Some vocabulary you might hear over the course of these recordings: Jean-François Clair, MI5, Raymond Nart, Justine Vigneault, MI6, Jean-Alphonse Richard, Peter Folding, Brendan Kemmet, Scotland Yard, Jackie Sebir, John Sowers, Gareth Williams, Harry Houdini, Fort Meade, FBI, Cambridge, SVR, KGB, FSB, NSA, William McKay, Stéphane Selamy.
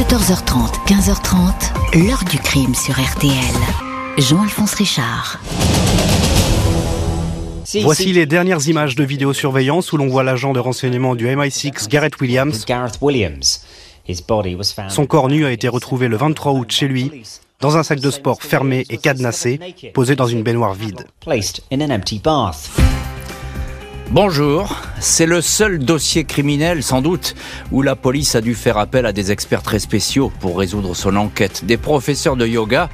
14h30, 15h30, l'heure du crime sur RTL. Jean-Alphonse Richard. Voici les dernières images de vidéosurveillance où l'on voit l'agent de renseignement du MI6, Gareth Williams. Son corps nu a été retrouvé le 23 août chez lui, dans un sac de sport fermé et cadenassé, posé dans une baignoire vide. Bonjour, c'est le seul dossier criminel, sans doute, où la police a dû faire appel à des experts très spéciaux pour résoudre son enquête, des professeurs de yoga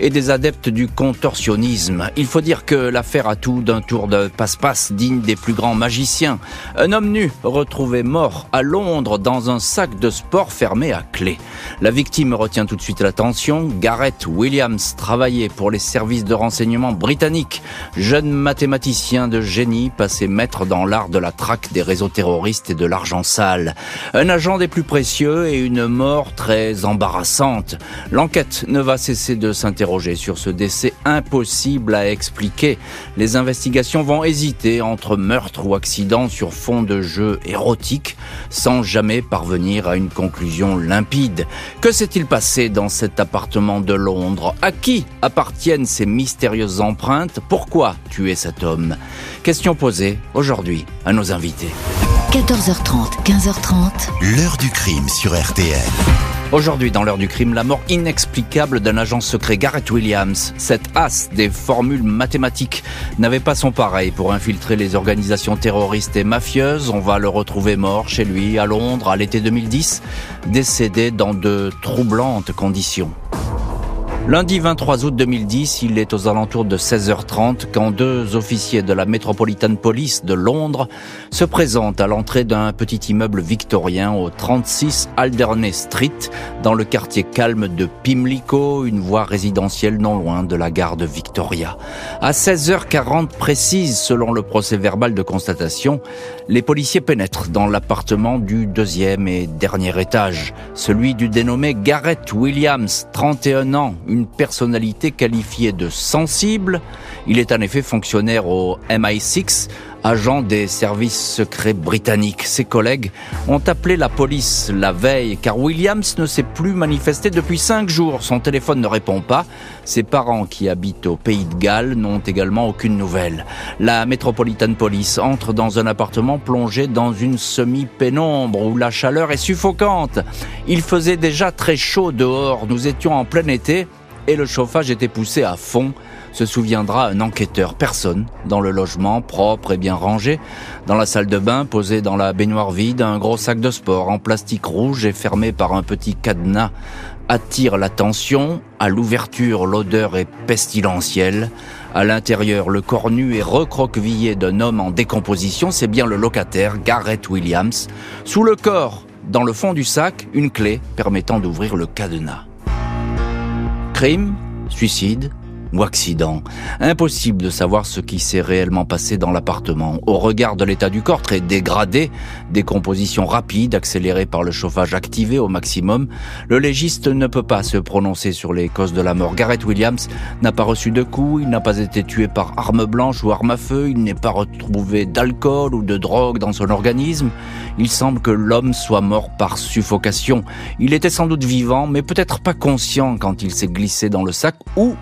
et des adeptes du contorsionnisme. Il faut dire que l'affaire a tout d'un tour de passe-passe digne des plus grands magiciens. Un homme nu retrouvé mort à Londres dans un sac de sport fermé à clé. La victime retient tout de suite l'attention. Gareth Williams travaillait pour les services de renseignement britanniques, jeune mathématicien de génie passé maître dans l'art de la traque des réseaux terroristes et de l'argent sale. Un agent des plus précieux et une mort très embarrassante. L'enquête ne va cesser de s'interroger sur ce décès impossible à expliquer. Les investigations vont hésiter entre meurtre ou accident sur fond de jeu érotique, sans jamais parvenir à une conclusion limpide. Que s'est-il passé dans cet appartement de Londres? À qui appartiennent ces mystérieuses empreintes? Pourquoi tuer cet homme? Question posée aujourd'hui à nos invités. 14h30, 15h30. L'heure du crime sur RTL. Aujourd'hui, dans l'heure du crime, la mort inexplicable d'un agent secret, Gareth Williams. Cet as des formules mathématiques n'avait pas son pareil pour infiltrer les organisations terroristes et mafieuses. On va le retrouver mort chez lui, à Londres, à l'été 2010, décédé dans de troublantes conditions. Lundi 23 août 2010, il est aux alentours de 16h30 quand deux officiers de la Metropolitan Police de Londres se présentent à l'entrée d'un petit immeuble victorien au 36 Alderney Street, dans le quartier calme de Pimlico, une voie résidentielle non loin de la gare de Victoria. À 16h40 précise, selon le procès-verbal de constatation, les policiers pénètrent dans l'appartement du deuxième et dernier étage, celui du dénommé Gareth Williams, 31 ans, une personnalité qualifiée de sensible. Il est en effet fonctionnaire au MI6, agent des services secrets britanniques. Ses collègues ont appelé la police la veille car Williams ne s'est plus manifesté depuis 5 jours. Son téléphone ne répond pas. Ses parents qui habitent au Pays de Galles n'ont également aucune nouvelle. La Metropolitan Police entre dans un appartement plongé dans une semi-pénombre où la chaleur est suffocante. Il faisait déjà très chaud dehors. Nous étions en plein été et le chauffage était poussé à fond. Se souviendra un enquêteur. Personne dans le logement, propre et bien rangé. Dans la salle de bain, posé dans la baignoire vide, un gros sac de sport en plastique rouge et fermé par un petit cadenas attire l'attention. À l'ouverture, l'odeur est pestilentielle. À l'intérieur, le corps nu et recroquevillé d'un homme en décomposition. C'est bien le locataire, Gareth Williams. Sous le corps, dans le fond du sac, une clé permettant d'ouvrir le cadenas. Crime, suicide ou accident. Impossible de savoir ce qui s'est réellement passé dans l'appartement. Au regard de l'état du corps très dégradé, décomposition rapide accélérée par le chauffage activé au maximum, le légiste ne peut pas se prononcer sur les causes de la mort. Gareth Williams n'a pas reçu de coups, il n'a pas été tué par arme blanche ou arme à feu, il n'est pas retrouvé d'alcool ou de drogue dans son organisme. Il semble que l'homme soit mort par suffocation. Il était sans doute vivant, mais peut-être pas conscient quand il s'est glissé dans le sac ou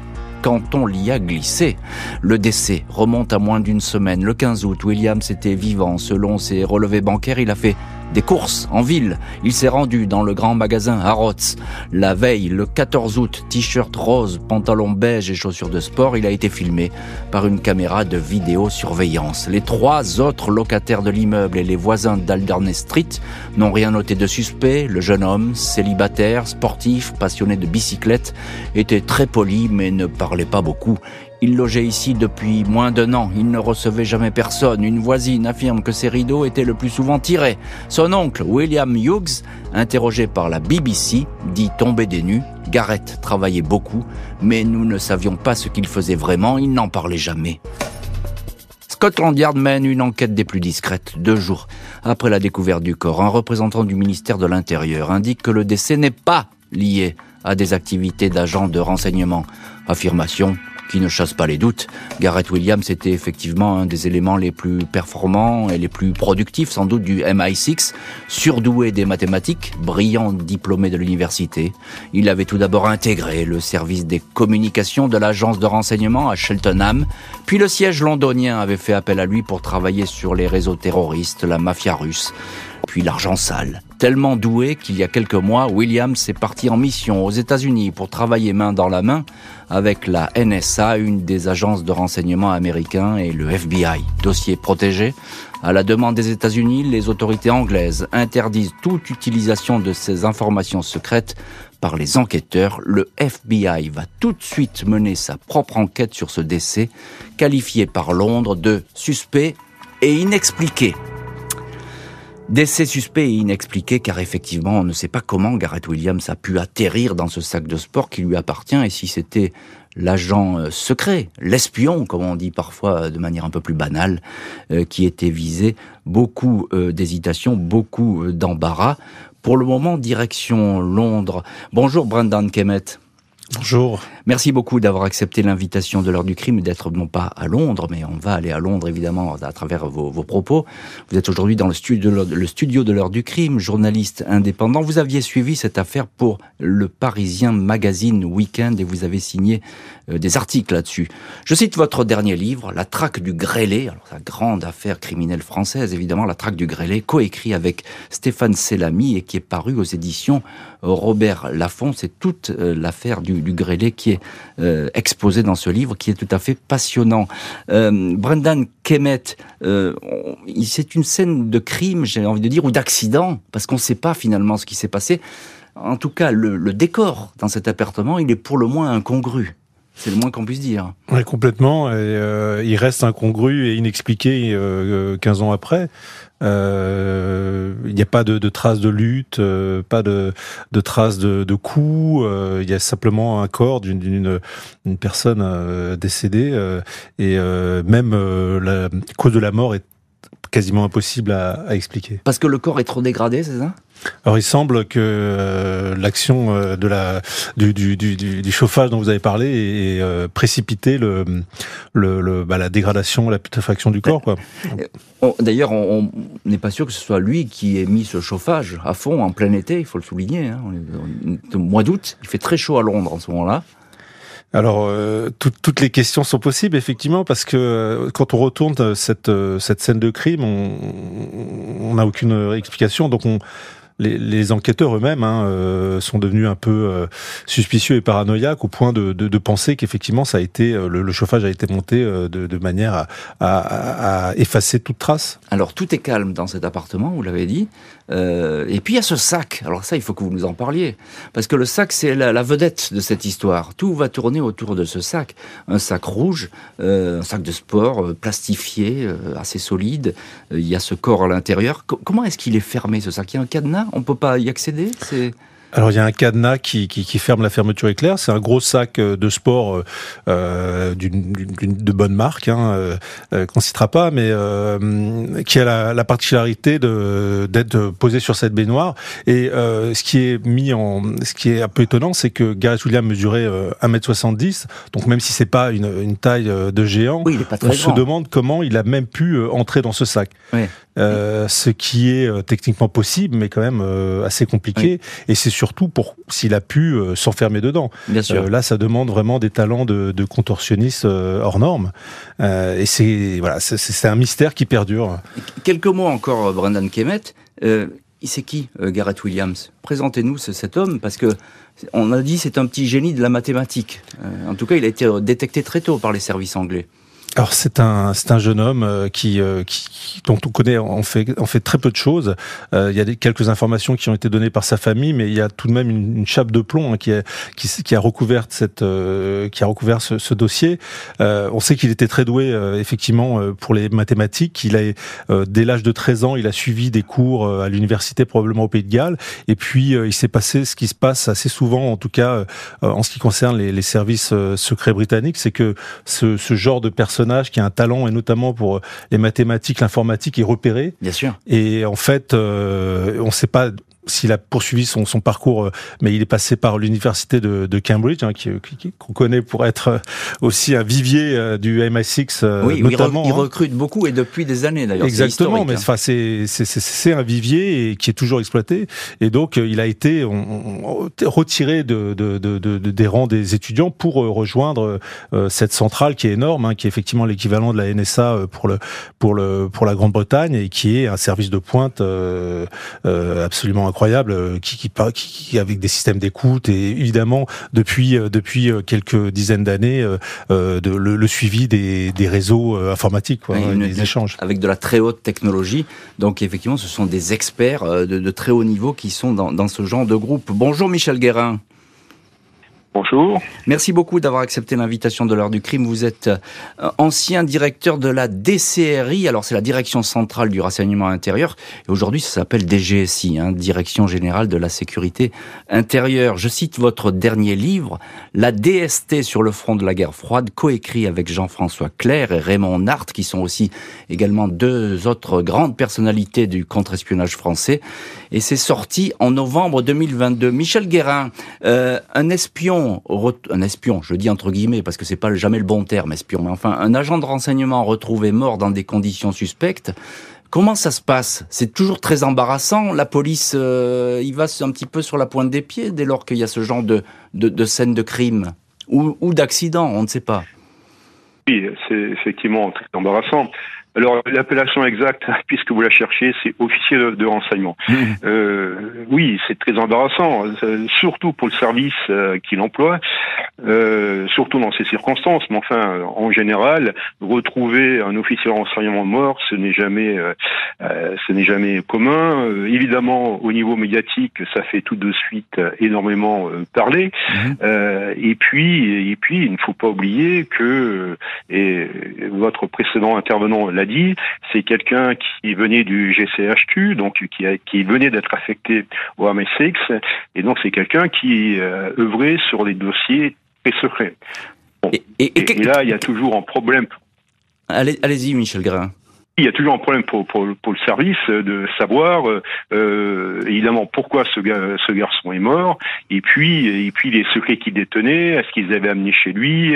quand on l'y a glissé. Le décès remonte à moins d'une semaine. Le 15 août, Williams était vivant. Selon ses relevés bancaires, il a fait des courses en ville. Il s'est rendu dans le grand magasin Harrods. La veille, le 14 août, t-shirt rose, pantalon beige et chaussures de sport, il a été filmé par une caméra de vidéosurveillance. Les 3 autres locataires de l'immeuble et les voisins d'Alderney Street n'ont rien noté de suspect. Le jeune homme, célibataire, sportif, passionné de bicyclette, était très poli mais ne parlait pas beaucoup. Il logeait ici depuis moins d'un an. Il ne recevait jamais personne. Une voisine affirme que ses rideaux étaient le plus souvent tirés. Son oncle, William Hughes, interrogé par la BBC, dit tomber des nues. Gareth travaillait beaucoup, mais nous ne savions pas ce qu'il faisait vraiment. Il n'en parlait jamais. Scotland Yard mène une enquête des plus discrètes. 2 jours après la découverte du corps, un représentant du ministère de l'Intérieur indique que le décès n'est pas lié à des activités d'agents de renseignement. Affirmation qui ne chasse pas les doutes. Gareth Williams était effectivement un des éléments les plus performants et les plus productifs, sans doute, du MI6, surdoué des mathématiques, brillant diplômé de l'université. Il avait tout d'abord intégré le service des communications de l'agence de renseignement à Cheltenham, puis le siège londonien avait fait appel à lui pour travailler sur les réseaux terroristes, la mafia russe, puis l'argent sale. Tellement doué qu'il y a quelques mois, Williams est parti en mission aux États-Unis pour travailler main dans la main avec la NSA, une des agences de renseignement américains, et le FBI. Dossier protégé. À la demande des États-Unis, les autorités anglaises interdisent toute utilisation de ces informations secrètes par les enquêteurs. Le FBI va tout de suite mener sa propre enquête sur ce décès, qualifié par Londres de suspect et inexpliqué. Décès suspect et inexpliqué, car effectivement, on ne sait pas comment Gareth Williams a pu atterrir dans ce sac de sport qui lui appartient, et si c'était l'agent secret, l'espion, comme on dit parfois de manière un peu plus banale, qui était visé. Beaucoup d'hésitation, beaucoup d'embarras. Pour le moment, direction Londres. Bonjour Brendan Kemmet. Bonjour. Merci beaucoup d'avoir accepté l'invitation de l'heure du crime, d'être non pas à Londres, mais on va aller à Londres évidemment à travers vos propos. Vous êtes aujourd'hui dans le studio de l'heure du crime, journaliste indépendant. Vous aviez suivi cette affaire pour le Parisien Magazine Weekend et vous avez signé des articles là-dessus. Je cite votre dernier livre, La traque du grêlé, alors la grande affaire criminelle française évidemment, La traque du grêlé, coécrit avec Stéphane Selamy et qui est paru aux éditions Robert Laffont. C'est toute l'affaire du grêlé qui est exposé dans ce livre, qui est tout à fait passionnant. Brendan Kemmet, c'est une scène de crime, j'ai envie de dire, ou d'accident, parce qu'on ne sait pas finalement ce qui s'est passé. En tout cas, le décor dans cet appartement, il est pour le moins incongru. C'est le moins qu'on puisse dire. Oui, complètement. Et, il reste incongru et inexpliqué 15 ans après. Il n'y a pas de traces de lutte, pas de traces de coups. Il y a simplement un corps d'une personne décédée. La cause de la mort est quasiment impossible à expliquer. Parce que le corps est trop dégradé, c'est ça ? Alors il semble que l'action du chauffage dont vous avez parlé ait précipité la dégradation, la putréfaction du corps, quoi. D'ailleurs, on n'est pas sûr que ce soit lui qui ait mis ce chauffage à fond en plein été, il faut le souligner, hein. On est au mois d'août, il fait très chaud à Londres en ce moment-là. Alors, toutes les questions sont possibles, effectivement, parce que quand on retourne cette scène de crime, on n'a aucune explication, donc les enquêteurs eux-mêmes sont devenus un peu suspicieux et paranoïaques au point de penser qu'effectivement ça a été le chauffage a été monté de manière à effacer toute trace. Alors tout est calme dans cet appartement, vous l'avez dit. Et puis il y a ce sac. Alors ça, il faut que vous nous en parliez, parce que le sac c'est la vedette de cette histoire. Tout va tourner autour de ce sac. Un sac rouge, un sac de sport plastifié, assez solide. Il y a ce corps à l'intérieur. Comment est-ce qu'il est fermé ce sac ? Il y a un cadenas. On ne peut pas y accéder, c'est... Alors il y a un cadenas qui ferme, la fermeture éclair. C'est un gros sac de sport de bonne marque, qu'on ne citera pas, mais qui a la particularité d'être posé sur cette baignoire. Et ce qui est un peu étonnant, c'est que Gareth Williams mesurait 1m70. Donc même si c'est pas une taille de géant, oui, on se demande comment il a même pu entrer dans ce sac. Oui. Ce qui est techniquement possible, mais quand même assez compliqué. Oui. Et c'est surtout pour s'il a pu s'enfermer dedans. Bien sûr. Là, ça demande vraiment des talents de contorsionniste hors norme. Et c'est un mystère qui perdure. Quelques mots encore, Brendan Kemmet. C'est qui Gareth Williams ? Présentez-nous cet homme, parce que on a dit c'est un petit génie de la mathématique. En tout cas, il a été détecté très tôt par les services anglais. Alors c'est un jeune homme dont on connaît, on fait très peu de choses. Il y a quelques informations qui ont été données par sa famille, mais il y a tout de même une chape de plomb qui a recouvert ce dossier. On sait qu'il était très doué effectivement pour les mathématiques. Il a dès l'âge de 13 ans, il a suivi des cours à l'université, probablement au Pays de Galles. Et puis il s'est passé ce qui se passe assez souvent, en tout cas en ce qui concerne les services secrets britanniques, c'est que ce genre de personne qui a un talent, et notamment pour les mathématiques, l'informatique, est repéré. Bien sûr. Et en fait, on ne sait pas s'il a poursuivi son parcours, mais il est passé par l'université de Cambridge, hein, qu'on connaît pour être aussi un vivier du MI6, oui, notamment. Oui, il recrute beaucoup, et depuis des années d'ailleurs. Exactement, mais enfin c'est un vivier et qui est toujours exploité, et donc il a été retiré des rangs des étudiants pour rejoindre cette centrale qui est énorme, hein, qui est effectivement l'équivalent de la NSA pour la Grande-Bretagne, et qui est un service de pointe absolument incroyable, qui avec des systèmes d'écoute, et évidemment depuis quelques dizaines d'années le suivi des réseaux informatiques, quoi, des échanges avec de la très haute technologie. Donc effectivement, ce sont des experts de très haut niveau qui sont dans ce genre de groupe. Bonjour Michel Guérin. Bonjour. Merci beaucoup d'avoir accepté l'invitation de l'heure du crime. Vous êtes ancien directeur de la DCRI, alors c'est la Direction Centrale du Renseignement Intérieur, et aujourd'hui ça s'appelle DGSI, hein, Direction Générale de la Sécurité Intérieure. Je cite votre dernier livre, La DST sur le front de la guerre froide, coécrit avec Jean-François Clair et Raymond Nart, qui sont aussi également deux autres grandes personnalités du contre-espionnage français, et c'est sorti en novembre 2022. Michel Guérin, un espion, je dis entre guillemets parce que c'est pas jamais le bon terme, espion, mais enfin un agent de renseignement retrouvé mort dans des conditions suspectes. Comment ça se passe ? C'est toujours très embarrassant. La police, y va un petit peu sur la pointe des pieds dès lors qu'il y a ce genre de scène de crime ou d'accident, on ne sait pas. Oui, c'est effectivement très embarrassant. Alors, l'appellation exacte, puisque vous la cherchez, c'est officier de renseignement. Oui, c'est très embarrassant, surtout pour le service qu'il emploie, surtout dans ces circonstances. Mais enfin, en général, retrouver un officier de renseignement mort, ce n'est jamais commun. Évidemment, au niveau médiatique, ça fait tout de suite énormément parler. Et puis, il ne faut pas oublier que, et votre précédent intervenant l'a dit, c'est quelqu'un qui venait du GCHQ, donc qui venait d'être affecté au MI6, et donc c'est quelqu'un qui œuvrait sur des dossiers très secrets. Bon. Et là, il y a toujours un problème. Allez-y, Michel Guérin. Il y a toujours un problème pour le service de savoir évidemment pourquoi ce garçon est mort, et puis les secrets qu'il détenait, est-ce qu'ils avaient amené chez lui,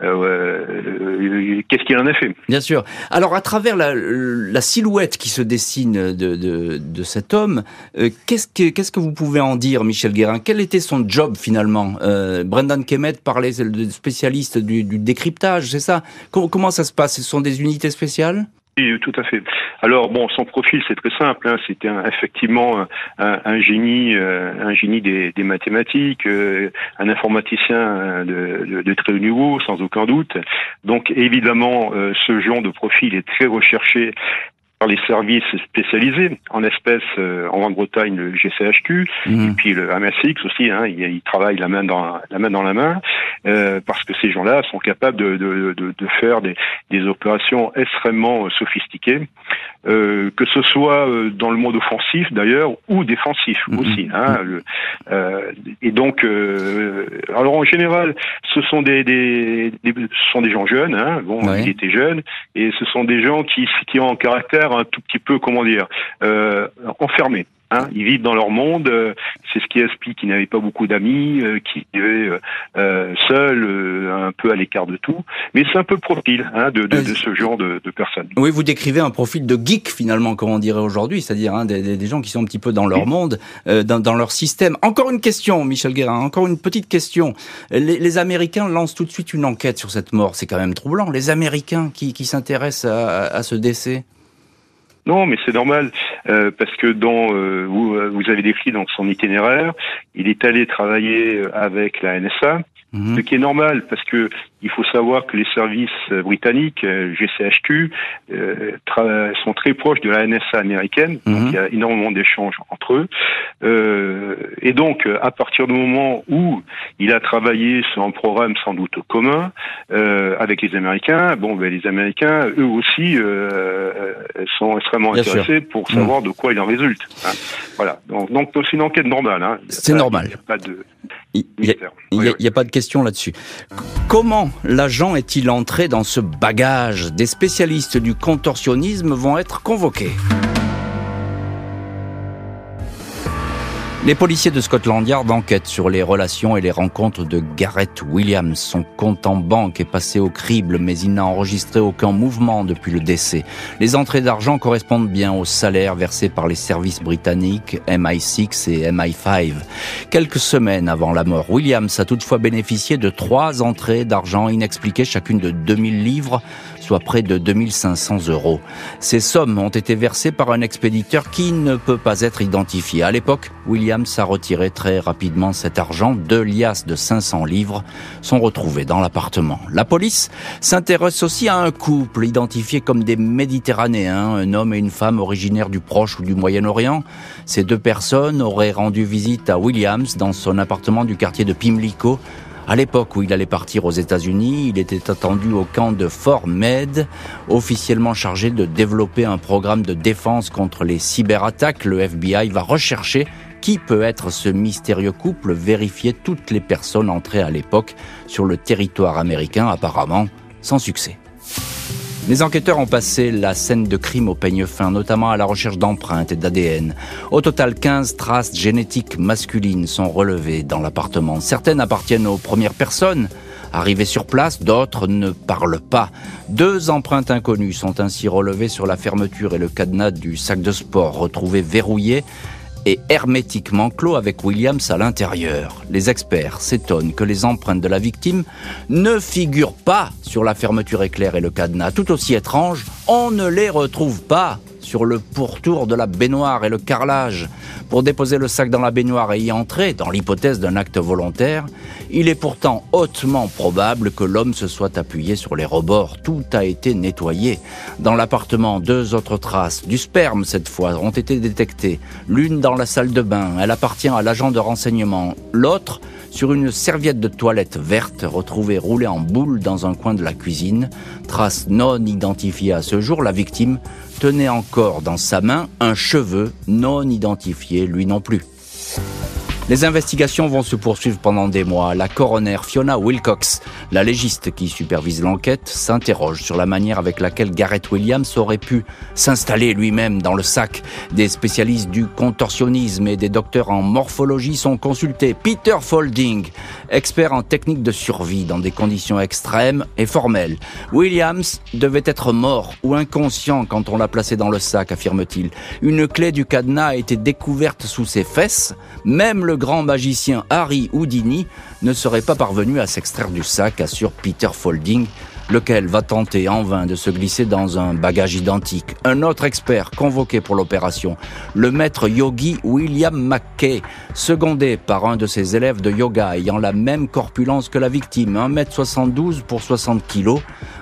qu'est-ce qu'il en a fait ? Bien sûr. Alors à travers la silhouette qui se dessine de cet homme, qu'est-ce que vous pouvez en dire, Michel Guérin ? Quel était son job finalement ? Brendan Kemmet parlait, c'est le spécialiste du décryptage, c'est ça ? Comment ça se passe ? Ce sont des unités spéciales ? Oui, tout à fait. Alors bon, son profil c'est très simple, hein. C'était effectivement un génie des mathématiques, un informaticien de très haut niveau, sans aucun doute. Donc évidemment, ce genre de profil est très recherché par les services spécialisés, en espèce en Grande-Bretagne le GCHQ, et puis le MI6 aussi, hein, ils travaillent la main dans la main, parce que ces gens-là sont capables de faire des opérations extrêmement sophistiquées, que ce soit dans le monde offensif d'ailleurs, ou défensif aussi. Hein, et donc, alors en général, ce sont des gens jeunes, hein, bon, ouais. Il était jeune, et ce sont des gens qui ont un caractère un tout petit peu, comment dire, enfermés. Hein, ils vivent dans leur monde, c'est ce qui explique qu'ils n'avaient pas beaucoup d'amis, qu'ils vivaient seuls, un peu à l'écart de tout. Mais c'est un peu le profil, hein, de ce genre de personnes. Oui, vous décrivez un profil de geek finalement, comme on dirait aujourd'hui, c'est-à-dire, hein, des gens qui sont un petit peu dans leur monde, dans leur système. Encore une question, Michel Guérin, encore une petite question. Les Américains lancent tout de suite une enquête sur cette mort, c'est quand même troublant. Les Américains qui s'intéressent à ce décès. Non, mais c'est normal, parce que vous avez décrit dans son itinéraire, il est allé travailler avec la NSA, ce qui est normal, parce que il faut savoir que les services britanniques, GCHQ, sont très proches de la NSA américaine, donc il y a énormément d'échanges entre eux. Et donc, à partir du moment où il a travaillé sur un programme sans doute commun avec les Américains, les Américains, eux aussi, sont extrêmement intéressés pour savoir de quoi il en résulte. Hein. Voilà. Donc c'est une enquête normale. Hein. C'est normal. Il n'y a pas de question là-dessus. Comment l'agent est-il entré dans ce bagage ? Des spécialistes du contorsionnisme vont être convoqués. Les policiers de Scotland Yard enquêtent sur les relations et les rencontres de Gareth Williams. Son compte en banque est passé au crible, mais il n'a enregistré aucun mouvement depuis le décès. Les entrées d'argent correspondent bien aux salaires versés par les services britanniques MI6 et MI5. Quelques semaines avant la mort, Williams a toutefois bénéficié de 3 entrées d'argent inexpliquées, chacune de 2000 livres, soit près de 2500 €. Ces sommes ont été versées par un expéditeur qui ne peut pas être identifié. À l'époque, Williams a retiré très rapidement cet argent. 2 liasses de 500 livres sont retrouvées dans l'appartement. La police s'intéresse aussi à un couple identifié comme des Méditerranéens, un homme et une femme originaires du Proche ou du Moyen-Orient. Ces 2 personnes auraient rendu visite à Williams dans son appartement du quartier de Pimlico. À l'époque où il allait partir aux États-Unis, il était attendu au camp de Fort Meade, officiellement chargé de développer un programme de défense contre les cyberattaques. Le FBI va rechercher qui peut être ce mystérieux couple, vérifier toutes les personnes entrées à l'époque sur le territoire américain, apparemment sans succès. Les enquêteurs ont passé la scène de crime au peigne fin, notamment à la recherche d'empreintes et d'ADN. Au total, 15 traces génétiques masculines sont relevées dans l'appartement. Certaines appartiennent aux premières personnes arrivées sur place, d'autres ne parlent pas. 2 empreintes inconnues sont ainsi relevées sur la fermeture et le cadenas du sac de sport, retrouvé verrouillé et hermétiquement clos avec Williams à l'intérieur. Les experts s'étonnent que les empreintes de la victime ne figurent pas sur la fermeture éclair et le cadenas. Tout aussi étrange, on ne les retrouve pas sur le pourtour de la baignoire et le carrelage. Pour déposer le sac dans la baignoire et y entrer, dans l'hypothèse d'un acte volontaire, il est pourtant hautement probable que l'homme se soit appuyé sur les rebords. Tout a été nettoyé. Dans l'appartement, 2 autres traces, du sperme cette fois, ont été détectées. L'une dans la salle de bain, elle appartient à l'agent de renseignement. L'autre sur une serviette de toilette verte retrouvée roulée en boule dans un coin de la cuisine. Trace non identifiée à ce jour, la victime tenait encore dans sa main un cheveu non identifié, lui non plus. Les investigations vont se poursuivre pendant des mois. La coroner Fiona Wilcox, la légiste qui supervise l'enquête, s'interroge sur la manière avec laquelle Gareth Williams aurait pu s'installer lui-même dans le sac. Des spécialistes du contorsionnisme et des docteurs en morphologie sont consultés. Peter Folding, expert en technique de survie dans des conditions extrêmes, est formel. Williams devait être mort ou inconscient quand on l'a placé dans le sac, affirme-t-il. Une clé du cadenas a été découverte sous ses fesses. Même le grand magicien Harry Houdini ne serait pas parvenu à s'extraire du sac, assure Peter Folding, lequel va tenter en vain de se glisser dans un bagage identique. Un autre expert convoqué pour l'opération, le maître yogi William McKay, secondé par un de ses élèves de yoga ayant la même corpulence que la victime, 1m72 pour 60 kg,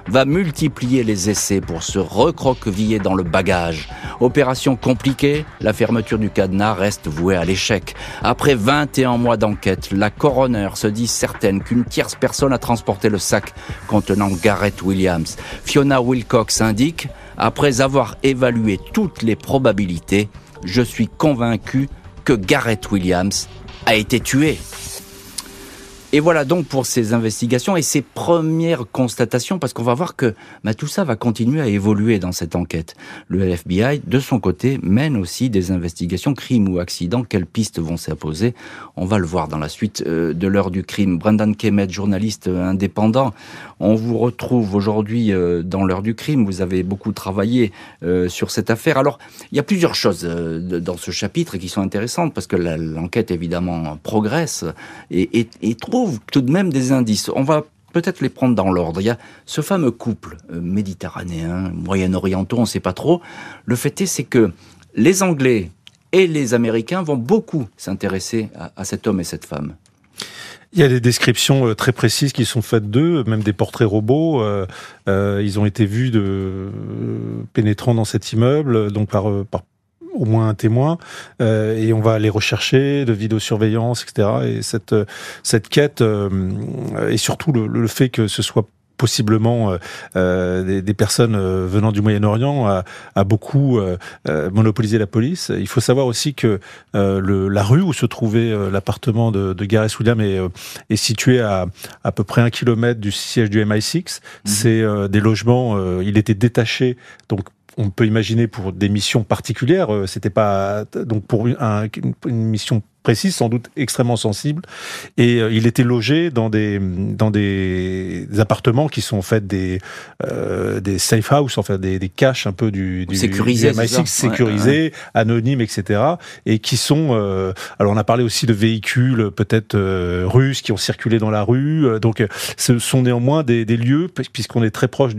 va multiplier les essais pour se recroqueviller dans le bagage. Opération compliquée, la fermeture du cadenas reste vouée à l'échec. Après 21 mois d'enquête, la coroner se dit certaine qu'une tierce personne a transporté le sac contenant Gareth Williams. Fiona Wilcox indique « Après avoir évalué toutes les probabilités, je suis convaincu que Gareth Williams a été tué. » Et voilà donc pour ces investigations et ces premières constatations, parce qu'on va voir que tout ça va continuer à évoluer dans cette enquête. Le FBI, de son côté, mène aussi des investigations crimes ou accidents. Quelles pistes vont s'imposer? On va le voir dans la suite de l'heure du crime. Brendan Kemmet, journaliste indépendant, on vous retrouve aujourd'hui dans l'heure du crime. Vous avez beaucoup travaillé sur cette affaire. Alors, il y a plusieurs choses dans ce chapitre qui sont intéressantes, parce que l'enquête, évidemment, progresse et trouve tout de même des indices. On va peut-être les prendre dans l'ordre. Il y a ce fameux couple méditerranéen, moyen-orientaux, on ne sait pas trop. Le fait est, c'est que les Anglais et les Américains vont beaucoup s'intéresser à cet homme et cette femme. Il y a des descriptions très précises qui sont faites d'eux, même des portraits robots. Ils ont été vus pénétrant dans cet immeuble, donc par au moins un témoin, et on va aller rechercher de vidéosurveillance, etc. Et cette quête, et surtout le fait que ce soit possiblement des personnes venant du Moyen-Orient a beaucoup monopolisé la police. Il faut savoir aussi que la rue où se trouvait l'appartement de Gareth Williams est située à peu près 1 kilomètre du siège du MI6. C'est des logements, il était détaché, donc on peut imaginer pour des missions particulières, c'était pas donc pour une mission précise, sans doute extrêmement sensible, et il était logé dans des appartements qui sont en fait des safe house, enfin des caches un peu du sécurisé, MI6 sécurisés, ouais. Anonymes, etc. et qui sont alors on a parlé aussi de véhicules peut-être russes qui ont circulé dans la rue, donc ce sont néanmoins des lieux, puisqu'on est très proche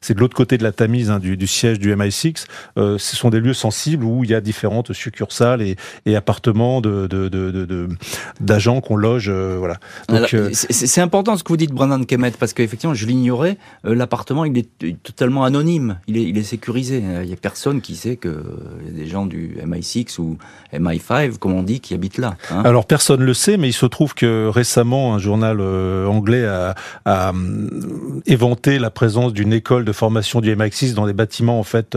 c'est de l'autre côté de la Tamise, hein, du siège du MI6, ce sont des lieux sensibles où il y a différentes succursales et appartements d'agents qu'on loge, voilà. Donc, alors, c'est important ce que vous dites, Brendan Kemmet, parce qu'effectivement, je l'ignorais, l'appartement, il est totalement anonyme, il est sécurisé. Il n'y a personne qui sait que y a des gens du MI6 ou MI5, comme on dit, qui habitent là. Hein. Alors, personne ne le sait, mais il se trouve que récemment, un journal anglais a éventé la présence d'une école de formation du MI6 dans des bâtiments, en fait,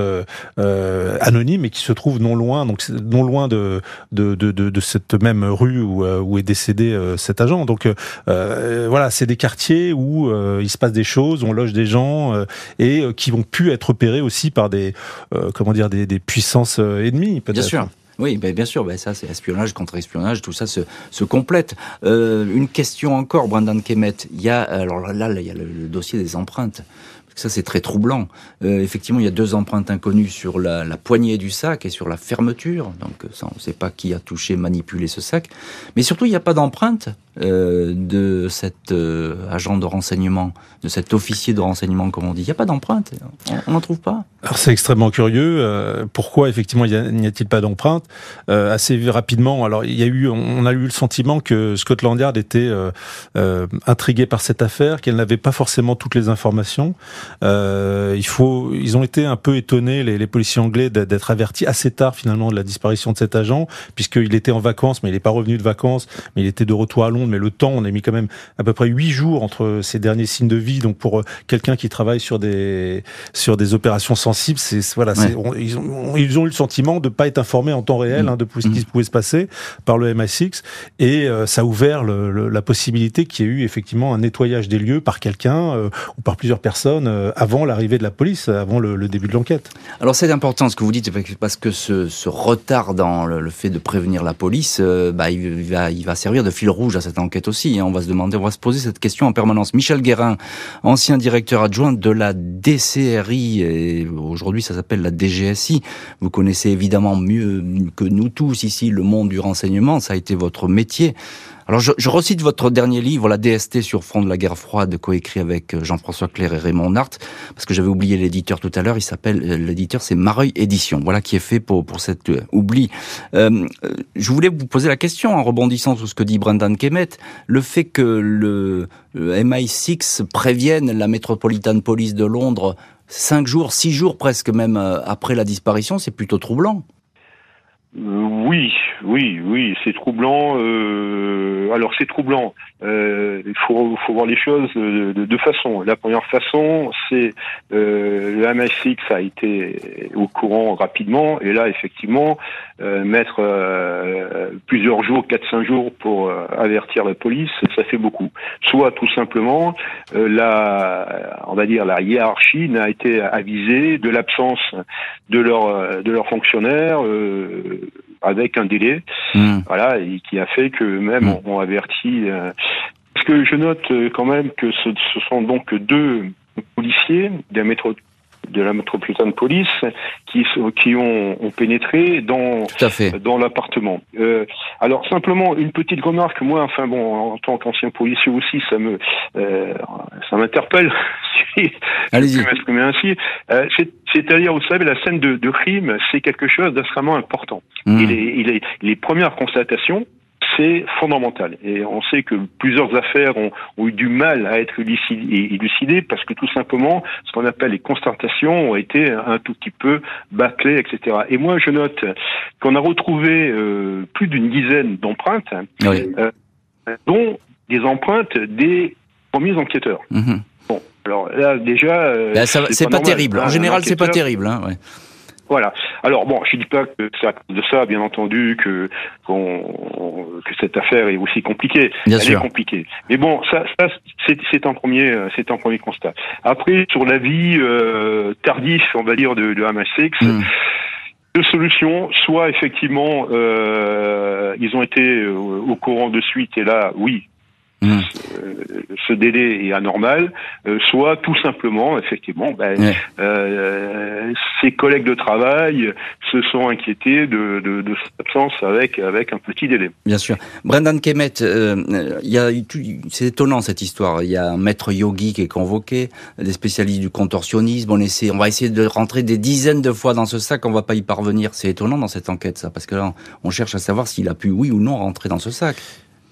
anonymes, et qui se trouvent non loin de cette même rue où est décédé cet agent. Donc voilà, c'est des quartiers où il se passe des choses, on loge des gens et qui ont pu être opérés aussi par des puissances ennemies, peut-être. Bien sûr. Oui, ben bien sûr, ben ça c'est espionnage, contre-espionnage, tout ça se complète. Une question encore, Brendan Kemmet. Il y a le dossier des empreintes. Ça, c'est très troublant. Effectivement, il y a 2 empreintes inconnues sur la poignée du sac et sur la fermeture. Donc, ça, on ne sait pas qui a touché, manipulé ce sac. Mais surtout, il n'y a pas d'empreinte de cet agent de renseignement, de cet officier de renseignement, comme on dit. Il n'y a pas d'empreinte. On n'en trouve pas. Alors, c'est extrêmement curieux. Pourquoi, effectivement, n'y a-t-il pas d'empreinte ? Assez rapidement, alors, on a eu le sentiment que Scotland Yard était intrigué par cette affaire, qu'elle n'avait pas forcément toutes les informations. Ils ont été un peu étonnés, les policiers anglais, d'être avertis assez tard finalement de la disparition de cet agent, puisqu'il était en vacances, mais il n'est pas revenu de vacances, mais il était de retour à Londres, mais le temps, on a mis quand même à peu près 8 jours entre ces derniers signes de vie, donc pour quelqu'un qui travaille sur des opérations sensibles, ils ont eu le sentiment de ne pas être informés en temps réel, hein, de ce qui pouvait se passer par le MI6, et ça a ouvert la possibilité qu'il y ait eu effectivement un nettoyage des lieux par quelqu'un ou par plusieurs personnes avant l'arrivée de la police, avant le début de l'enquête. Alors c'est important ce que vous dites, parce que ce retard dans le fait de prévenir la police, il va servir de fil rouge à cette enquête aussi. Hein. On va se poser cette question en permanence. Michel Guérin, ancien directeur adjoint de la DCRI, et aujourd'hui ça s'appelle la DGSI. Vous connaissez évidemment mieux que nous tous ici le monde du renseignement, ça a été votre métier. Alors je recite votre dernier livre, la DST sur fond de la guerre froide, coécrit avec Jean-François Clair et Raymond Nart, parce que j'avais oublié l'éditeur tout à l'heure, l'éditeur c'est Mareuil Éditions, voilà qui est fait pour cet oubli. Je voulais vous poser la question, en rebondissant sur ce que dit Brendan Kemmet, le fait que le MI6 prévienne la Metropolitan Police de Londres 5 jours, 6 jours presque même après la disparition, c'est plutôt troublant. Oui, c'est troublant. Alors c'est troublant. Il faut voir les choses de deux façons. La première façon, c'est le MI6 a été au courant rapidement, et là effectivement mettre plusieurs jours, 4-5 jours pour avertir la police, ça fait beaucoup. Soit tout simplement la hiérarchie n'a été avisée de l'absence de leurs fonctionnaires. Avec un délai, voilà, et qui a fait que même on avertit. Parce que je note quand même que ce sont donc 2 policiers de la Metropolitan Police qui ont pénétré dans l'appartement. Alors simplement une petite remarque, moi, enfin bon, en tant qu'ancien policier aussi, ça m'interpelle. Allez-y. Je peux m'exprimer ainsi. C'est-à-dire, vous savez, la scène de crime, c'est quelque chose d'extrêmement important. Et les premières constatations, c'est fondamental. Et on sait que plusieurs affaires ont eu du mal à être élucidées parce que tout simplement, ce qu'on appelle les constatations ont été un tout petit peu bâclées, etc. Et moi, je note qu'on a retrouvé plus d'une dizaine d'empreintes, dont des empreintes des premiers enquêteurs. Bon, alors là, déjà... là, c'est pas terrible. En général, c'est pas terrible, hein, ouais. Voilà. Alors bon, je dis pas que c'est à cause de ça, bien entendu, que cette affaire est aussi compliquée. Bien sûr. Est compliquée. Mais bon, ça c'est un premier constat. Après, sur l'avis tardif, on va dire, de MI6. Deux solutions, soit effectivement ils ont été au courant de suite et là, oui, ce délai est anormal, soit tout simplement, effectivement, ses collègues de travail se sont inquiétés de cette absence avec un petit délai. Bien sûr. Brendan Kemmet, c'est étonnant cette histoire. Il y a un maître yogi qui est convoqué, des spécialistes du contorsionnisme. On va essayer de rentrer des dizaines de fois dans ce sac, on ne va pas y parvenir. C'est étonnant dans cette enquête, ça, parce que là, on cherche à savoir s'il a pu, oui ou non, rentrer dans ce sac.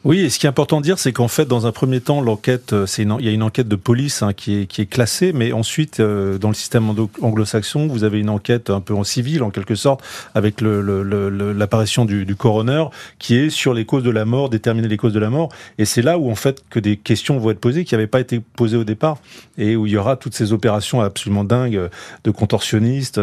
Oui, et ce qui est important de dire, c'est qu'en fait, dans un premier temps, l'enquête, il y a une enquête de police qui est classée, mais ensuite, dans le système anglo-saxon, vous avez une enquête un peu en civil, en quelque sorte, avec l'apparition du coroner, qui est sur les causes de la mort, déterminer les causes de la mort, et c'est là où, en fait, que des questions vont être posées, qui n'avaient pas été posées au départ, et où il y aura toutes ces opérations absolument dingues de contorsionnistes.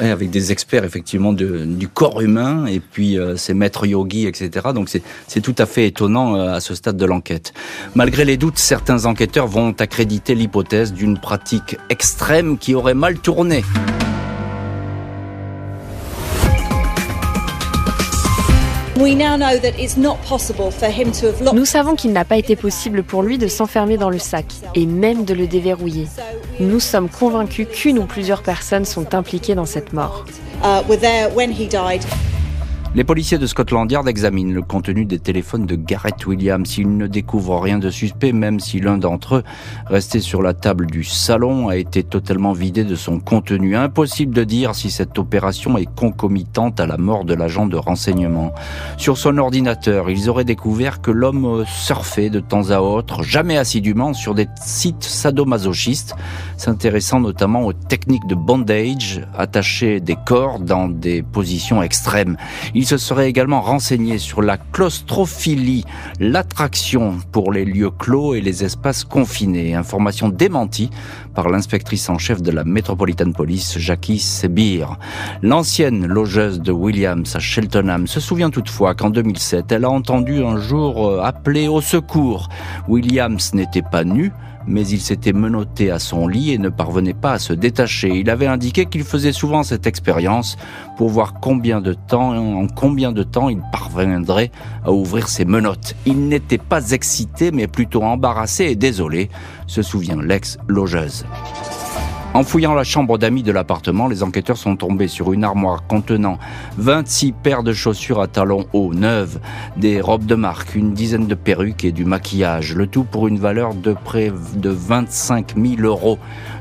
Avec des experts, effectivement, du corps humain, et puis ces maîtres yogis, etc. Donc, c'est tout à fait étonnant à ce stade de l'enquête. Malgré les doutes, certains enquêteurs vont accréditer l'hypothèse d'une pratique extrême qui aurait mal tourné. Nous savons qu'il n'a pas été possible pour lui de s'enfermer dans le sac, et même de le déverrouiller. Nous sommes convaincus qu'une ou plusieurs personnes sont impliquées dans cette mort. Les policiers de Scotland Yard examinent le contenu des téléphones de Gareth Williams. Ils ne découvrent rien de suspect, même si l'un d'entre eux, resté sur la table du salon, a été totalement vidé de son contenu. Impossible de dire si cette opération est concomitante à la mort de l'agent de renseignement. Sur son ordinateur, ils auraient découvert que l'homme surfait de temps à autre, jamais assidûment, sur des sites sadomasochistes, s'intéressant notamment aux techniques de bondage, attacher des corps dans des positions extrêmes. Il se serait également renseigné sur la claustrophilie, l'attraction pour les lieux clos et les espaces confinés. Information démentie par l'inspectrice en chef de la Metropolitan Police, Jackie Sebir. L'ancienne logeuse de Williams à Cheltenham se souvient toutefois qu'en 2007, elle a entendu un jour appeler au secours. Williams n'était pas nu, mais il s'était menotté à son lit et ne parvenait pas à se détacher. Il avait indiqué qu'il faisait souvent cette expérience pour voir en combien de temps il parviendrait à ouvrir ses menottes. Il n'était pas excité, mais plutôt embarrassé et désolé, se souvient l'ex-logeuse. En fouillant la chambre d'amis de l'appartement, les enquêteurs sont tombés sur une armoire contenant 26 paires de chaussures à talons hauts neuves, des robes de marque, une dizaine de perruques et du maquillage. Le tout pour une valeur de près de 25 000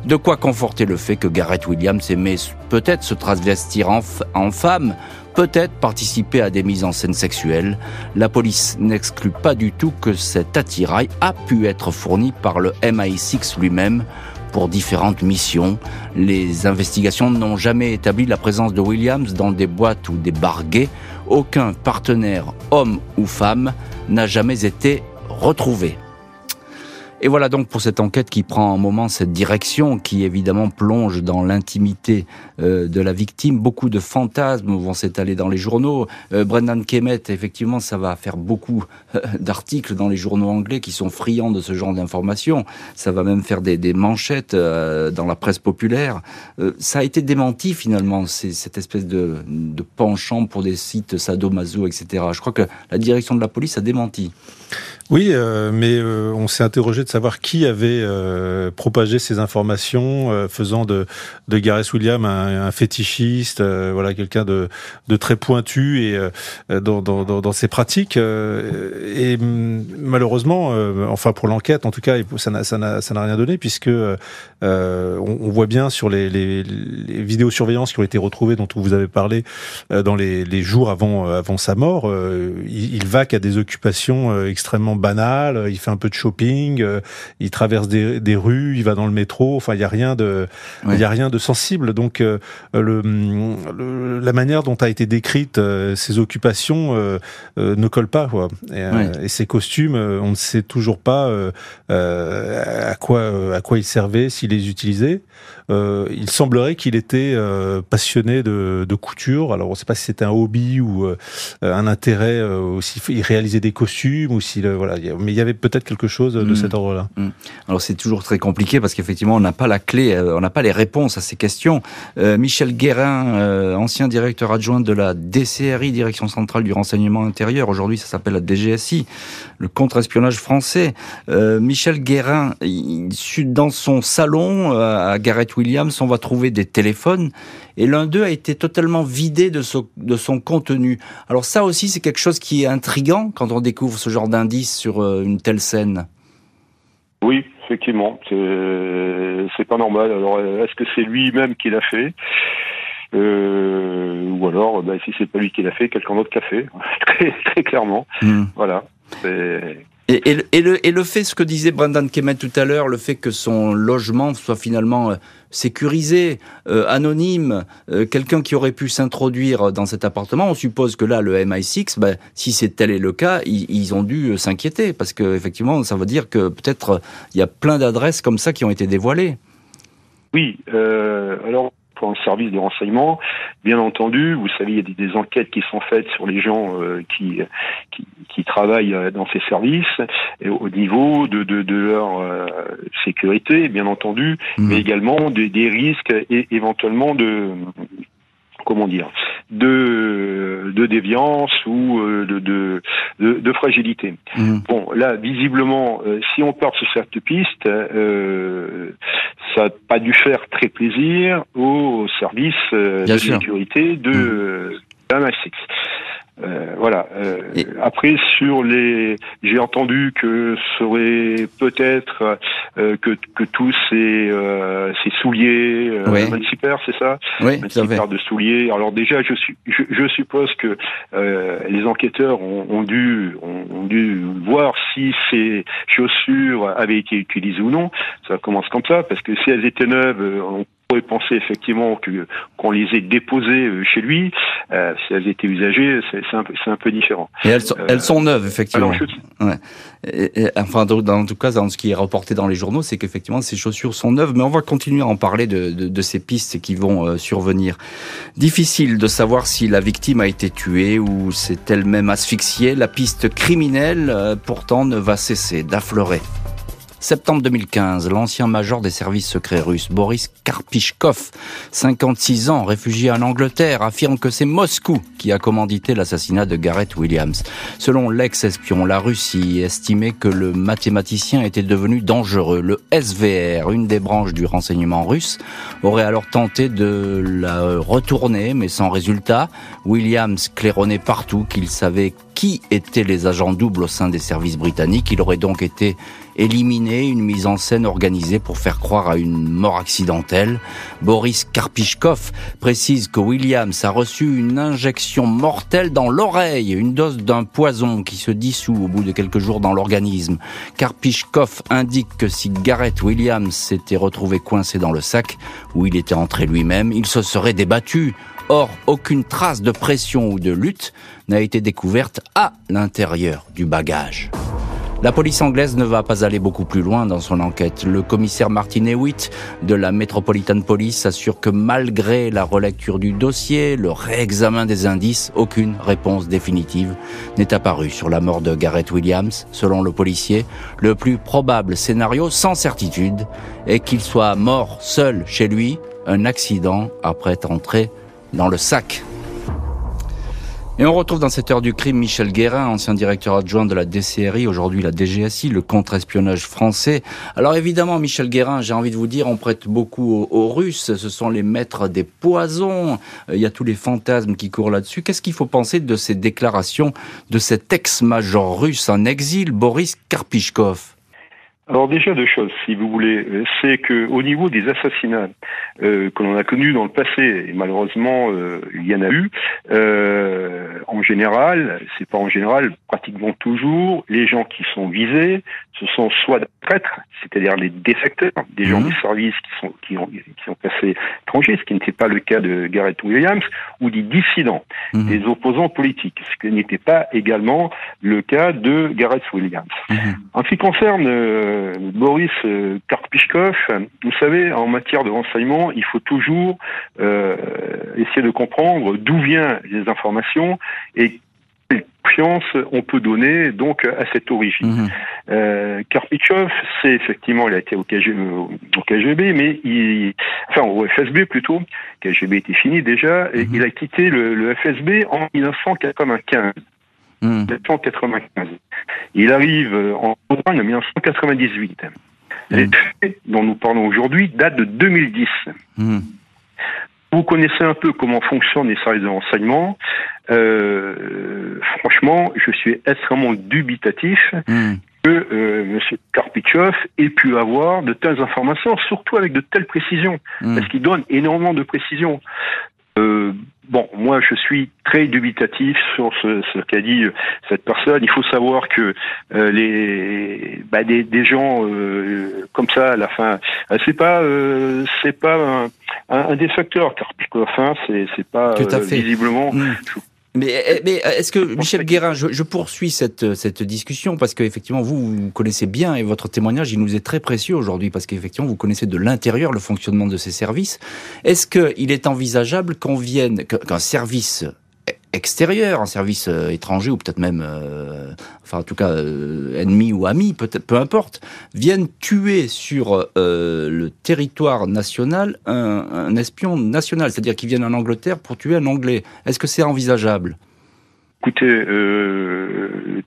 €. De quoi conforter le fait que Gareth Williams aimait peut-être se travestir en femme, peut-être participer à des mises en scène sexuelles. La police n'exclut pas du tout que cet attirail a pu être fourni par le MI6 lui-même pour différentes missions. Les investigations n'ont jamais établi la présence de Williams dans des boîtes ou des bars gays. Aucun partenaire, homme ou femme, n'a jamais été retrouvé. Et voilà donc pour cette enquête qui prend un moment cette direction, qui évidemment plonge dans l'intimité de la victime. Beaucoup de fantasmes vont s'étaler dans les journaux. Brendan Kemmet, effectivement, ça va faire beaucoup d'articles dans les journaux anglais qui sont friands de ce genre d'informations. Ça va même faire des manchettes dans la presse populaire. Ça a été démenti finalement, cette espèce de penchant pour des sites sadomaso, etc. Je crois que la direction de la police a démenti. Oui, mais on s'est interrogé de savoir qui avait propagé ces informations, faisant de Gareth Williams un fétichiste, quelqu'un de très pointu et dans ses pratiques. Et malheureusement, pour l'enquête en tout cas, ça n'a rien donné puisque on voit bien sur les vidéosurveillances qui ont été retrouvées, dont vous avez parlé dans les jours avant sa mort, il vaque à des occupations extrêmement banal, il fait un peu de shopping, il traverse des rues, il va dans le métro, il n'y a rien de sensible. Donc la manière dont a été décrite ses occupations ne colle pas, quoi. Et ses costumes, on ne sait toujours pas à quoi ils servaient, s'il les utilisait. Il semblerait qu'il était passionné de couture. Alors on ne sait pas si c'était un hobby ou un intérêt, ou s'il réalisait des costumes ou s'il voilà, mais il y avait peut-être quelque chose de cet ordre-là. Alors c'est toujours très compliqué parce qu'effectivement on n'a pas la clé, on n'a pas les réponses à ces questions. Michel Guérin, ancien directeur adjoint de la DCRI, Direction Centrale du Renseignement Intérieur, aujourd'hui ça s'appelle la DGSI, le contre-espionnage français. Michel Guérin, dans son salon à Gareth Williams, on va trouver des téléphones et l'un d'eux a été totalement vidé de son contenu. Alors ça aussi c'est quelque chose qui est intriguant quand on découvre ce genre d'indice sur une telle scène. Oui, effectivement, c'est pas normal. Alors est-ce que c'est lui-même qui l'a fait ? Ou alors, si c'est pas lui qui l'a fait, quelqu'un d'autre qui l'a fait, très clairement. Voilà. Et le fait, ce que disait Brendan Kemmet tout à l'heure, le fait que son logement soit finalement sécurisé, anonyme, quelqu'un qui aurait pu s'introduire dans cet appartement, on suppose que là, le MI6, si tel est le cas, ils ont dû s'inquiéter, parce que effectivement, ça veut dire que peut-être il y a plein d'adresses comme ça qui ont été dévoilées. Oui, alors... pour un service de renseignement, bien entendu, vous savez, il y a des enquêtes qui sont faites sur les gens qui travaillent dans ces services, et au niveau de leur sécurité, bien entendu, mais également des risques et éventuellement de... comment dire, de déviance ou de fragilité. Bon, là, visiblement, si on part sur cette piste, ça n'a pas dû faire très plaisir aux services de sécurité de MI6. Voilà. Après, j'ai entendu que serait peut-être que tous ces souliers, municipaux, c'est ça, municipaux de souliers. Alors déjà, je suppose que les enquêteurs ont dû voir si ces chaussures avaient été utilisées ou non. Ça commence comme ça, parce que si elles étaient neuves, on pourrait penser effectivement qu'on les ait déposées chez lui. Si elles étaient usagées, c'est un peu différent. Et elles sont neuves, effectivement. Alors, enfin, en tout cas, dans ce qui est reporté dans les journaux, c'est qu'effectivement, ces chaussures sont neuves, mais on va continuer à en parler de ces pistes qui vont survenir. Difficile de savoir si la victime a été tuée ou s'est elle-même asphyxiée. La piste criminelle, pourtant, ne va cesser d'affleurer. Septembre 2015, l'ancien major des services secrets russes, Boris Karpichkov, 56 ans, réfugié en Angleterre, affirme que c'est Moscou qui a commandité l'assassinat de Gareth Williams. Selon l'ex-espion, la Russie estimait que le mathématicien était devenu dangereux. Le SVR, une des branches du renseignement russe, aurait alors tenté de la retourner, mais sans résultat. Williams claironnait partout qu'il savait qui étaient les agents doubles au sein des services britanniques. Il aurait donc été éliminé, une mise en scène organisée pour faire croire à une mort accidentelle. Boris Karpichkov précise que Williams a reçu une injection mortelle dans l'oreille, une dose d'un poison qui se dissout au bout de quelques jours dans l'organisme. Karpichkov indique que si Gareth Williams s'était retrouvé coincé dans le sac où il était entré lui-même, il se serait débattu. Or, aucune trace de pression ou de lutte n'a été découverte à l'intérieur du bagage. La police anglaise ne va pas aller beaucoup plus loin dans son enquête. Le commissaire Martin Hewitt de la Metropolitan Police assure que malgré la relecture du dossier, le réexamen des indices, aucune réponse définitive n'est apparue sur la mort de Gareth Williams. Selon le policier, le plus probable scénario, sans certitude, est qu'il soit mort seul chez lui, un accident après être entré dans le sac. Et on retrouve dans cette heure du crime Michel Guérin, ancien directeur adjoint de la DCRI, aujourd'hui la DGSI, le contre-espionnage français. Alors évidemment, Michel Guérin, j'ai envie de vous dire, on prête beaucoup aux Russes, ce sont les maîtres des poisons, il y a tous les fantasmes qui courent là-dessus. Qu'est-ce qu'il faut penser de ces déclarations de cet ex-major russe en exil, Boris Karpichkov ? Alors déjà deux choses, si vous voulez, c'est que au niveau des assassinats que l'on a connus dans le passé, et malheureusement il y en a eu, en général, c'est pas en général, pratiquement toujours, les gens qui sont visés, ce sont soit des traîtres, c'est-à-dire les défecteurs, des gens du service qui ont passé étrangers, ce qui n'était pas le cas de Gareth Williams, ou des dissidents, des opposants politiques, ce qui n'était pas également le cas de Gareth Williams. En ce qui concerne Boris Karpichkov, vous savez, en matière de renseignement, il faut toujours essayer de comprendre d'où viennent les informations et confiance on peut donner donc à cette origine. Karpichkov, c'est effectivement, il a été au KGB, mais au FSB plutôt. KGB était fini déjà, et il a quitté le FSB en 1995. Il arrive en Pologne en 1998. Les faits dont nous parlons aujourd'hui datent de 2010. Vous connaissez un peu comment fonctionnent les services de renseignement. Franchement, je suis extrêmement dubitatif que M. Karpichkov ait pu avoir de telles informations, surtout avec de telles précisions, parce qu'il donne énormément de précisions. Moi, je suis très dubitatif sur ce qu'a dit cette personne. Il faut savoir que des gens comme ça, à la fin, c'est pas un défecteur, Karpichkov. Enfin, c'est pas visiblement. Mais est-ce que, Michel Guérin, je poursuis cette discussion parce qu'effectivement vous connaissez bien et votre témoignage il nous est très précieux aujourd'hui parce qu'effectivement vous connaissez de l'intérieur le fonctionnement de ces services. Est-ce qu'il est envisageable qu'un service extérieur, un service étranger ou peut-être même, ennemi ou ami, peut-être, peu importe, viennent tuer sur le territoire national un espion national, c'est-à-dire qu'ils viennent en Angleterre pour tuer un Anglais. Est-ce que c'est envisageable ? Écoutez,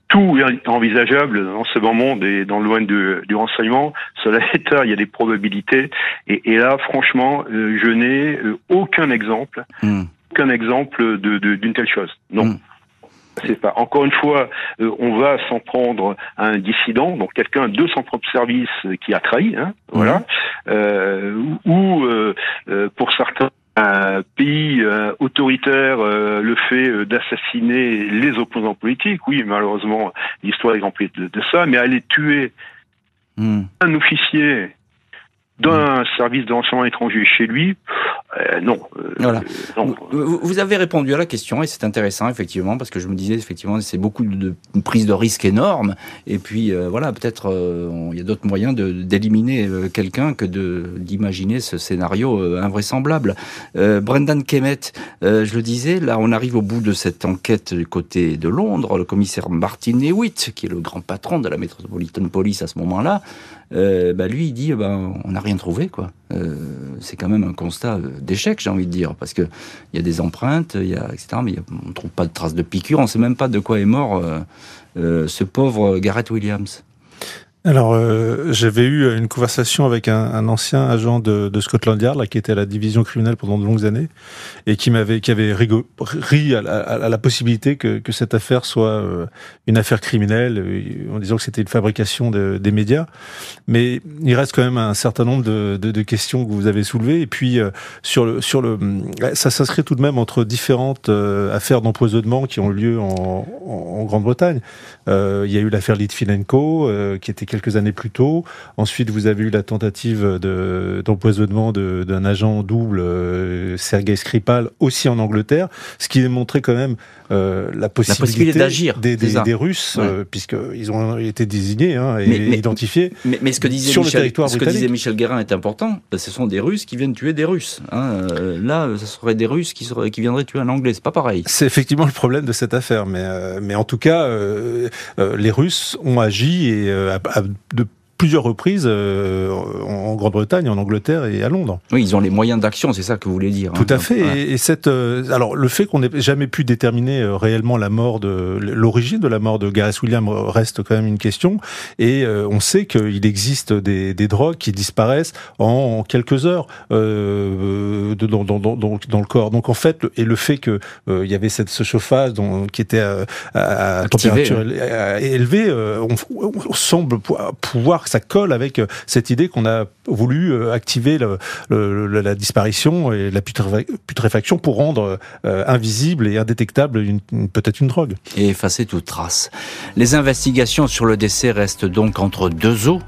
tout est envisageable dans ce moment et dans le domaine du renseignement. Cela étant, il y a des probabilités. Et là, franchement, je n'ai aucun exemple. Qu'un exemple d'une telle chose. Non. C'est pas. Encore une fois, on va s'en prendre à un dissident, donc quelqu'un de son propre service qui a trahi, ou pour certains un pays autoritaire le fait d'assassiner les opposants politiques. Oui, malheureusement, l'histoire est remplie de ça, mais aller tuer un officier d'un service de renseignement étranger chez lui, non. Voilà. Non. Vous avez répondu à la question et c'est intéressant effectivement parce que je me disais effectivement c'est beaucoup de prise de risque énorme et puis peut-être il y a d'autres moyens d'éliminer quelqu'un que d'imaginer ce scénario invraisemblable. Brendan Kemmet, je le disais, là on arrive au bout de cette enquête du côté de Londres. Le commissaire Martin Hewitt, qui est le grand patron de la Metropolitan Police à ce moment-là, lui il dit on n'a rien trouvé quoi. C'est quand même un constat d'échec, j'ai envie de dire, parce que il y a des empreintes, il y a etc. Mais on ne trouve pas de traces de piqûres, on ne sait même pas de quoi est mort ce pauvre Gareth Williams. Alors, j'avais eu une conversation avec un ancien agent de Scotland Yard, là, qui était à la division criminelle pendant de longues années, et qui avait ri à la possibilité que cette affaire soit une affaire criminelle, en disant que c'était une fabrication des médias. Mais il reste quand même un certain nombre de questions que vous avez soulevées. Et puis, ça s'inscrit tout de même entre différentes affaires d'empoisonnement qui ont lieu en Grande-Bretagne. Il y a eu l'affaire Litvinenko, qui était quelques années plus tôt. Ensuite, vous avez eu la tentative d'empoisonnement d'un agent double, Sergei Skripal, aussi en Angleterre, ce qui démontrait quand même la possibilité d'agir des Russes, puisqu'ils ont été désignés et identifiés sur le territoire britannique. Ce que disait Michel Guérin est important, ce sont des Russes qui viennent tuer des Russes. Là, ce seraient des Russes qui viendraient tuer un Anglais, c'est pas pareil. C'est effectivement le problème de cette affaire, mais en tout cas, les Russes ont agi et à de plusieurs reprises en Grande-Bretagne, en Angleterre et à Londres. Oui, ils ont les moyens d'action, c'est ça que vous voulez dire. Tout à fait. Ouais. Et alors, le fait qu'on n'ait jamais pu déterminer réellement l'origine de la mort de Gareth Williams reste quand même une question. Et on sait qu'il existe des drogues qui disparaissent en quelques heures dans le corps. Donc en fait, le fait qu'il y avait ce chauffage qui était à température élevée, on semble pouvoir ça colle avec cette idée qu'on a voulu activer la disparition et la putréfaction pour rendre invisible et indétectable peut-être une drogue. Et effacer toute trace. Les investigations sur le décès restent donc entre deux eaux,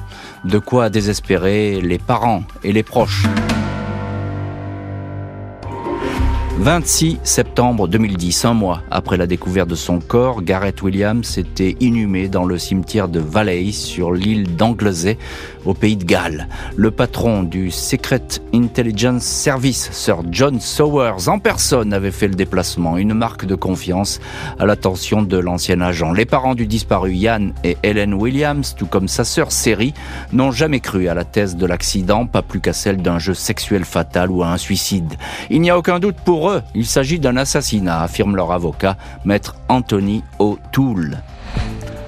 de quoi désespérer les parents et les proches. 26 septembre 2010, un mois après la découverte de son corps, Gareth Williams était inhumé dans le cimetière de Valley sur l'île d'Anglesey au pays de Galles. Le patron du Secret Intelligence Service, Sir John Sowers, en personne avait fait le déplacement, une marque de confiance à l'attention de l'ancien agent. Les parents du disparu, Ian et Helen Williams, tout comme sa sœur Sherry, n'ont jamais cru à la thèse de l'accident, pas plus qu'à celle d'un jeu sexuel fatal ou à un suicide. Il n'y a aucun doute pour eux, il s'agit d'un assassinat, affirme leur avocat, maître Anthony O'Toole.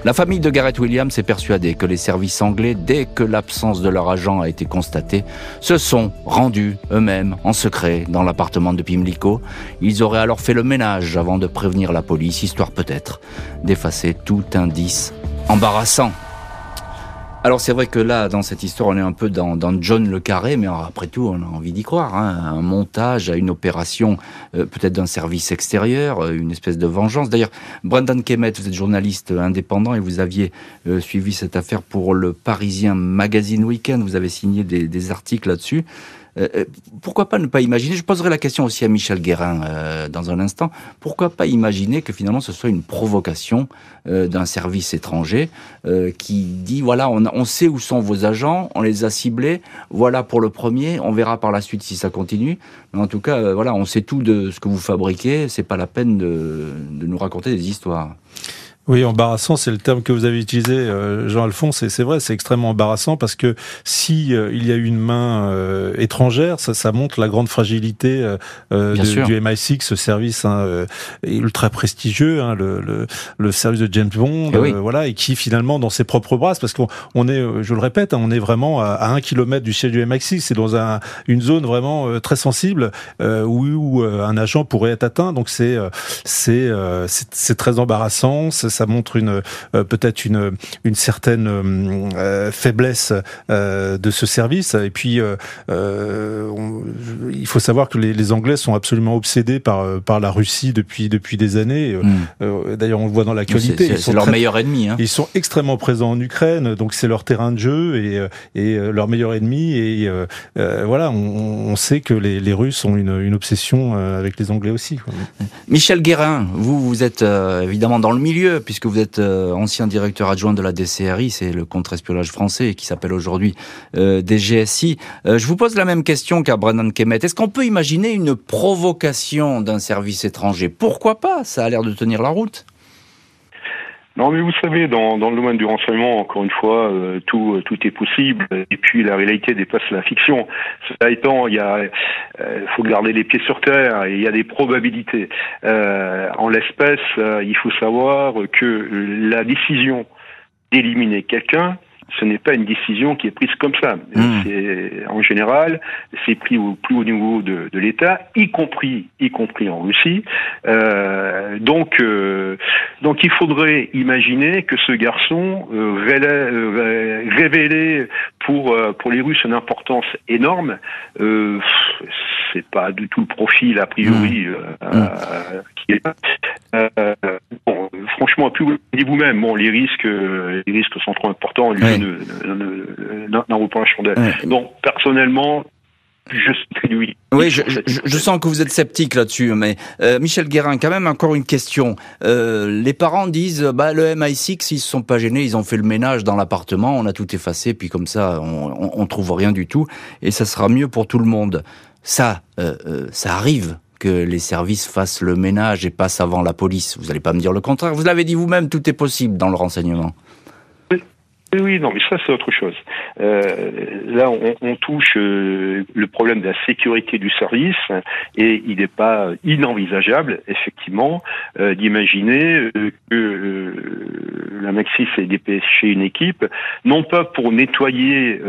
La famille de Gareth Williams est persuadée que les services anglais, dès que l'absence de leur agent a été constatée, se sont rendus eux-mêmes en secret dans l'appartement de Pimlico. Ils auraient alors fait le ménage avant de prévenir la police, histoire peut-être d'effacer tout indice embarrassant. Alors c'est vrai que là, dans cette histoire, on est un peu dans John le Carré, mais après tout, on a envie d'y croire, hein, à un montage, à une opération, peut-être d'un service extérieur, une espèce de vengeance. D'ailleurs, Brendan Kemmet, vous êtes journaliste indépendant et vous aviez suivi cette affaire pour le Parisien Magazine Weekend, vous avez signé des articles là-dessus. Pourquoi pas ne pas imaginer, je poserai la question aussi à Michel Guérin dans un instant, pourquoi pas imaginer que finalement ce soit une provocation d'un service étranger qui dit voilà, on sait où sont vos agents, on les a ciblés, voilà pour le premier, on verra par la suite si ça continue, mais en tout cas voilà, on sait tout de ce que vous fabriquez, c'est pas la peine de nous raconter des histoires. Oui, embarrassant, c'est le terme que vous avez utilisé, Jean-Alphonse, et c'est vrai, c'est extrêmement embarrassant parce que si il y a une main étrangère, ça montre la grande fragilité du MI6, ce service ultra prestigieux, le service de James Bond, oui. Voilà, et qui finalement dans ses propres brasses, parce qu'on est, je le répète, hein, on est vraiment à 1 kilomètre du siège du MI6, c'est dans une zone vraiment très sensible où un agent pourrait être atteint, donc c'est très embarrassant. Ça montre peut-être une certaine faiblesse de ce service. Et puis, il faut savoir que les Anglais sont absolument obsédés par la Russie depuis des années. D'ailleurs, on le voit dans l'actualité. C'est leur meilleur ennemi. Hein. Ils sont extrêmement présents en Ukraine, donc c'est leur terrain de jeu et leur meilleur ennemi. Et voilà, on sait que les Russes ont une obsession avec les Anglais aussi. Quoi. Michel Guérin, vous êtes évidemment dans le milieu, puisque vous êtes ancien directeur adjoint de la DCRI, c'est le contre-espionnage français qui s'appelle aujourd'hui DGSI. Je vous pose la même question qu'à Brendan Kemmet. Est-ce qu'on peut imaginer une provocation d'un service étranger ? Pourquoi pas ? Ça a l'air de tenir la route. Non, mais vous savez, dans le domaine du renseignement, encore une fois, tout est possible. Et puis, la réalité dépasse la fiction. Cela étant, faut garder les pieds sur terre et il y a des probabilités. En l'espèce, il faut savoir que la décision d'éliminer quelqu'un, ce n'est pas une décision qui est prise comme ça. C'est, en général, c'est pris au plus haut niveau de l'État, y compris en Russie. Donc il faudrait imaginer que ce garçon révélait pour les Russes une importance énorme. C'est pas du tout le profil a priori qui est. Franchement, plus vous le dites vous-même, les risques sont trop importants en lieu d'un repas chandelle. Donc, personnellement, je suis très doué. Oui, je sens que vous êtes sceptique là-dessus, mais Michel Guérin, quand même encore une question. Les parents disent, le MI6, ils se sont pas gênés, ils ont fait le ménage dans l'appartement, on a tout effacé, puis comme ça, on trouve rien du tout, et ça sera mieux pour tout le monde. Ça arrive que les services fassent le ménage et passent avant la police. Vous n'allez pas me dire le contraire. Vous l'avez dit vous-même, tout est possible dans le renseignement. Oui, non, mais ça c'est autre chose. Là, on touche le problème de la sécurité du service et il n'est pas inenvisageable, effectivement, d'imaginer que la MI6 ait dépêché une équipe, non pas pour nettoyer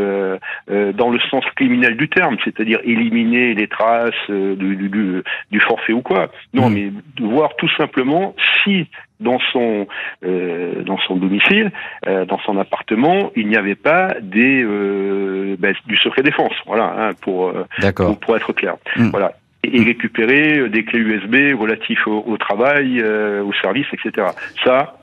dans le sens criminel du terme, c'est-à-dire éliminer les traces du forfait ou quoi. Non, mais voir tout simplement si dans son domicile, dans son appartement, il n'y avait pas du secret défense, voilà, hein, pour être clair. Voilà. Et récupérer des clés USB relatives au travail, au service, etc. Ça,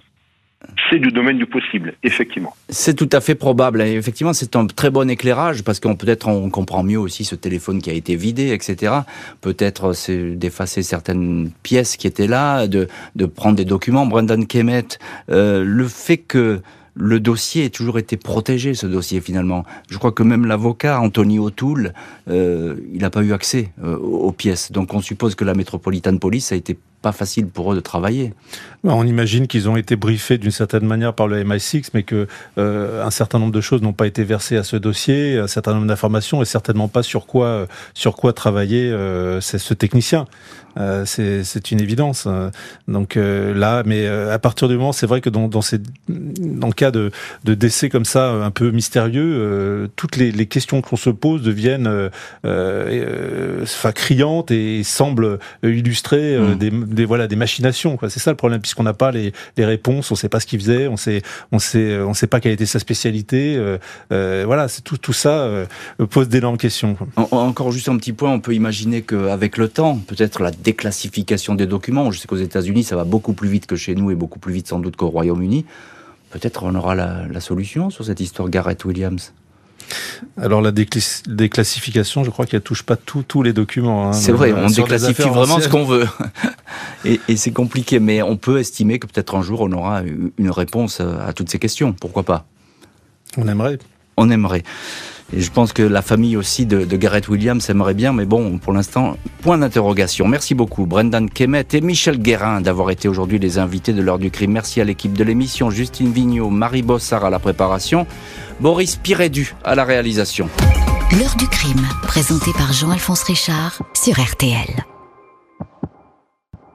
C'est du domaine du possible, effectivement. C'est tout à fait probable. Et effectivement, c'est un très bon éclairage parce qu'on peut-être on comprend mieux aussi ce téléphone qui a été vidé, etc. Peut-être c'est d'effacer certaines pièces qui étaient là, de prendre des documents. Brendan Kemmet, le fait que le dossier a toujours été protégé, ce dossier, finalement. Je crois que même l'avocat, Anthony O'Toole, il n'a pas eu accès aux pièces. Donc on suppose que la Metropolitan Police, ça a été pas facile pour eux de travailler. On imagine qu'ils ont été briefés d'une certaine manière par le MI6, mais que un certain nombre de choses n'ont pas été versées à ce dossier, un certain nombre d'informations, et certainement pas sur quoi travailler ce technicien. C'est une évidence. Donc là, mais à partir du moment, c'est vrai que dans le cas de décès comme ça, un peu mystérieux, toutes les questions qu'on se pose deviennent criantes et semblent illustrer des machinations, quoi. C'est ça le problème, puisqu'on n'a pas les réponses, on sait pas ce qu'il faisait, on sait pas quelle était sa spécialité. C'est tout ça pose d'énormes questions. Encore juste un petit point, on peut imaginer qu'avec le temps, peut-être la déclassification des documents. Je sais qu'aux États-Unis, ça va beaucoup plus vite que chez nous et beaucoup plus vite sans doute qu'au Royaume-Uni. Peut-être on aura la solution sur cette histoire Gareth Williams. Alors la déclassification, je crois qu'elle touche pas tous les documents. C'est vrai, on déclassifie vraiment ce qu'on veut. et c'est compliqué, mais on peut estimer que peut-être un jour on aura une réponse à toutes ces questions. Pourquoi pas ? On aimerait. Et je pense que la famille aussi de Gareth Williams aimerait bien, mais bon, pour l'instant, point d'interrogation. Merci beaucoup Brendan Kemmet et Michel Guérin d'avoir été aujourd'hui les invités de l'heure du crime. Merci à l'équipe de l'émission, Justine Vigneault, Marie Bossard à la préparation, Boris Pirédu à la réalisation. L'heure du crime, présentée par Jean-Alphonse Richard sur RTL.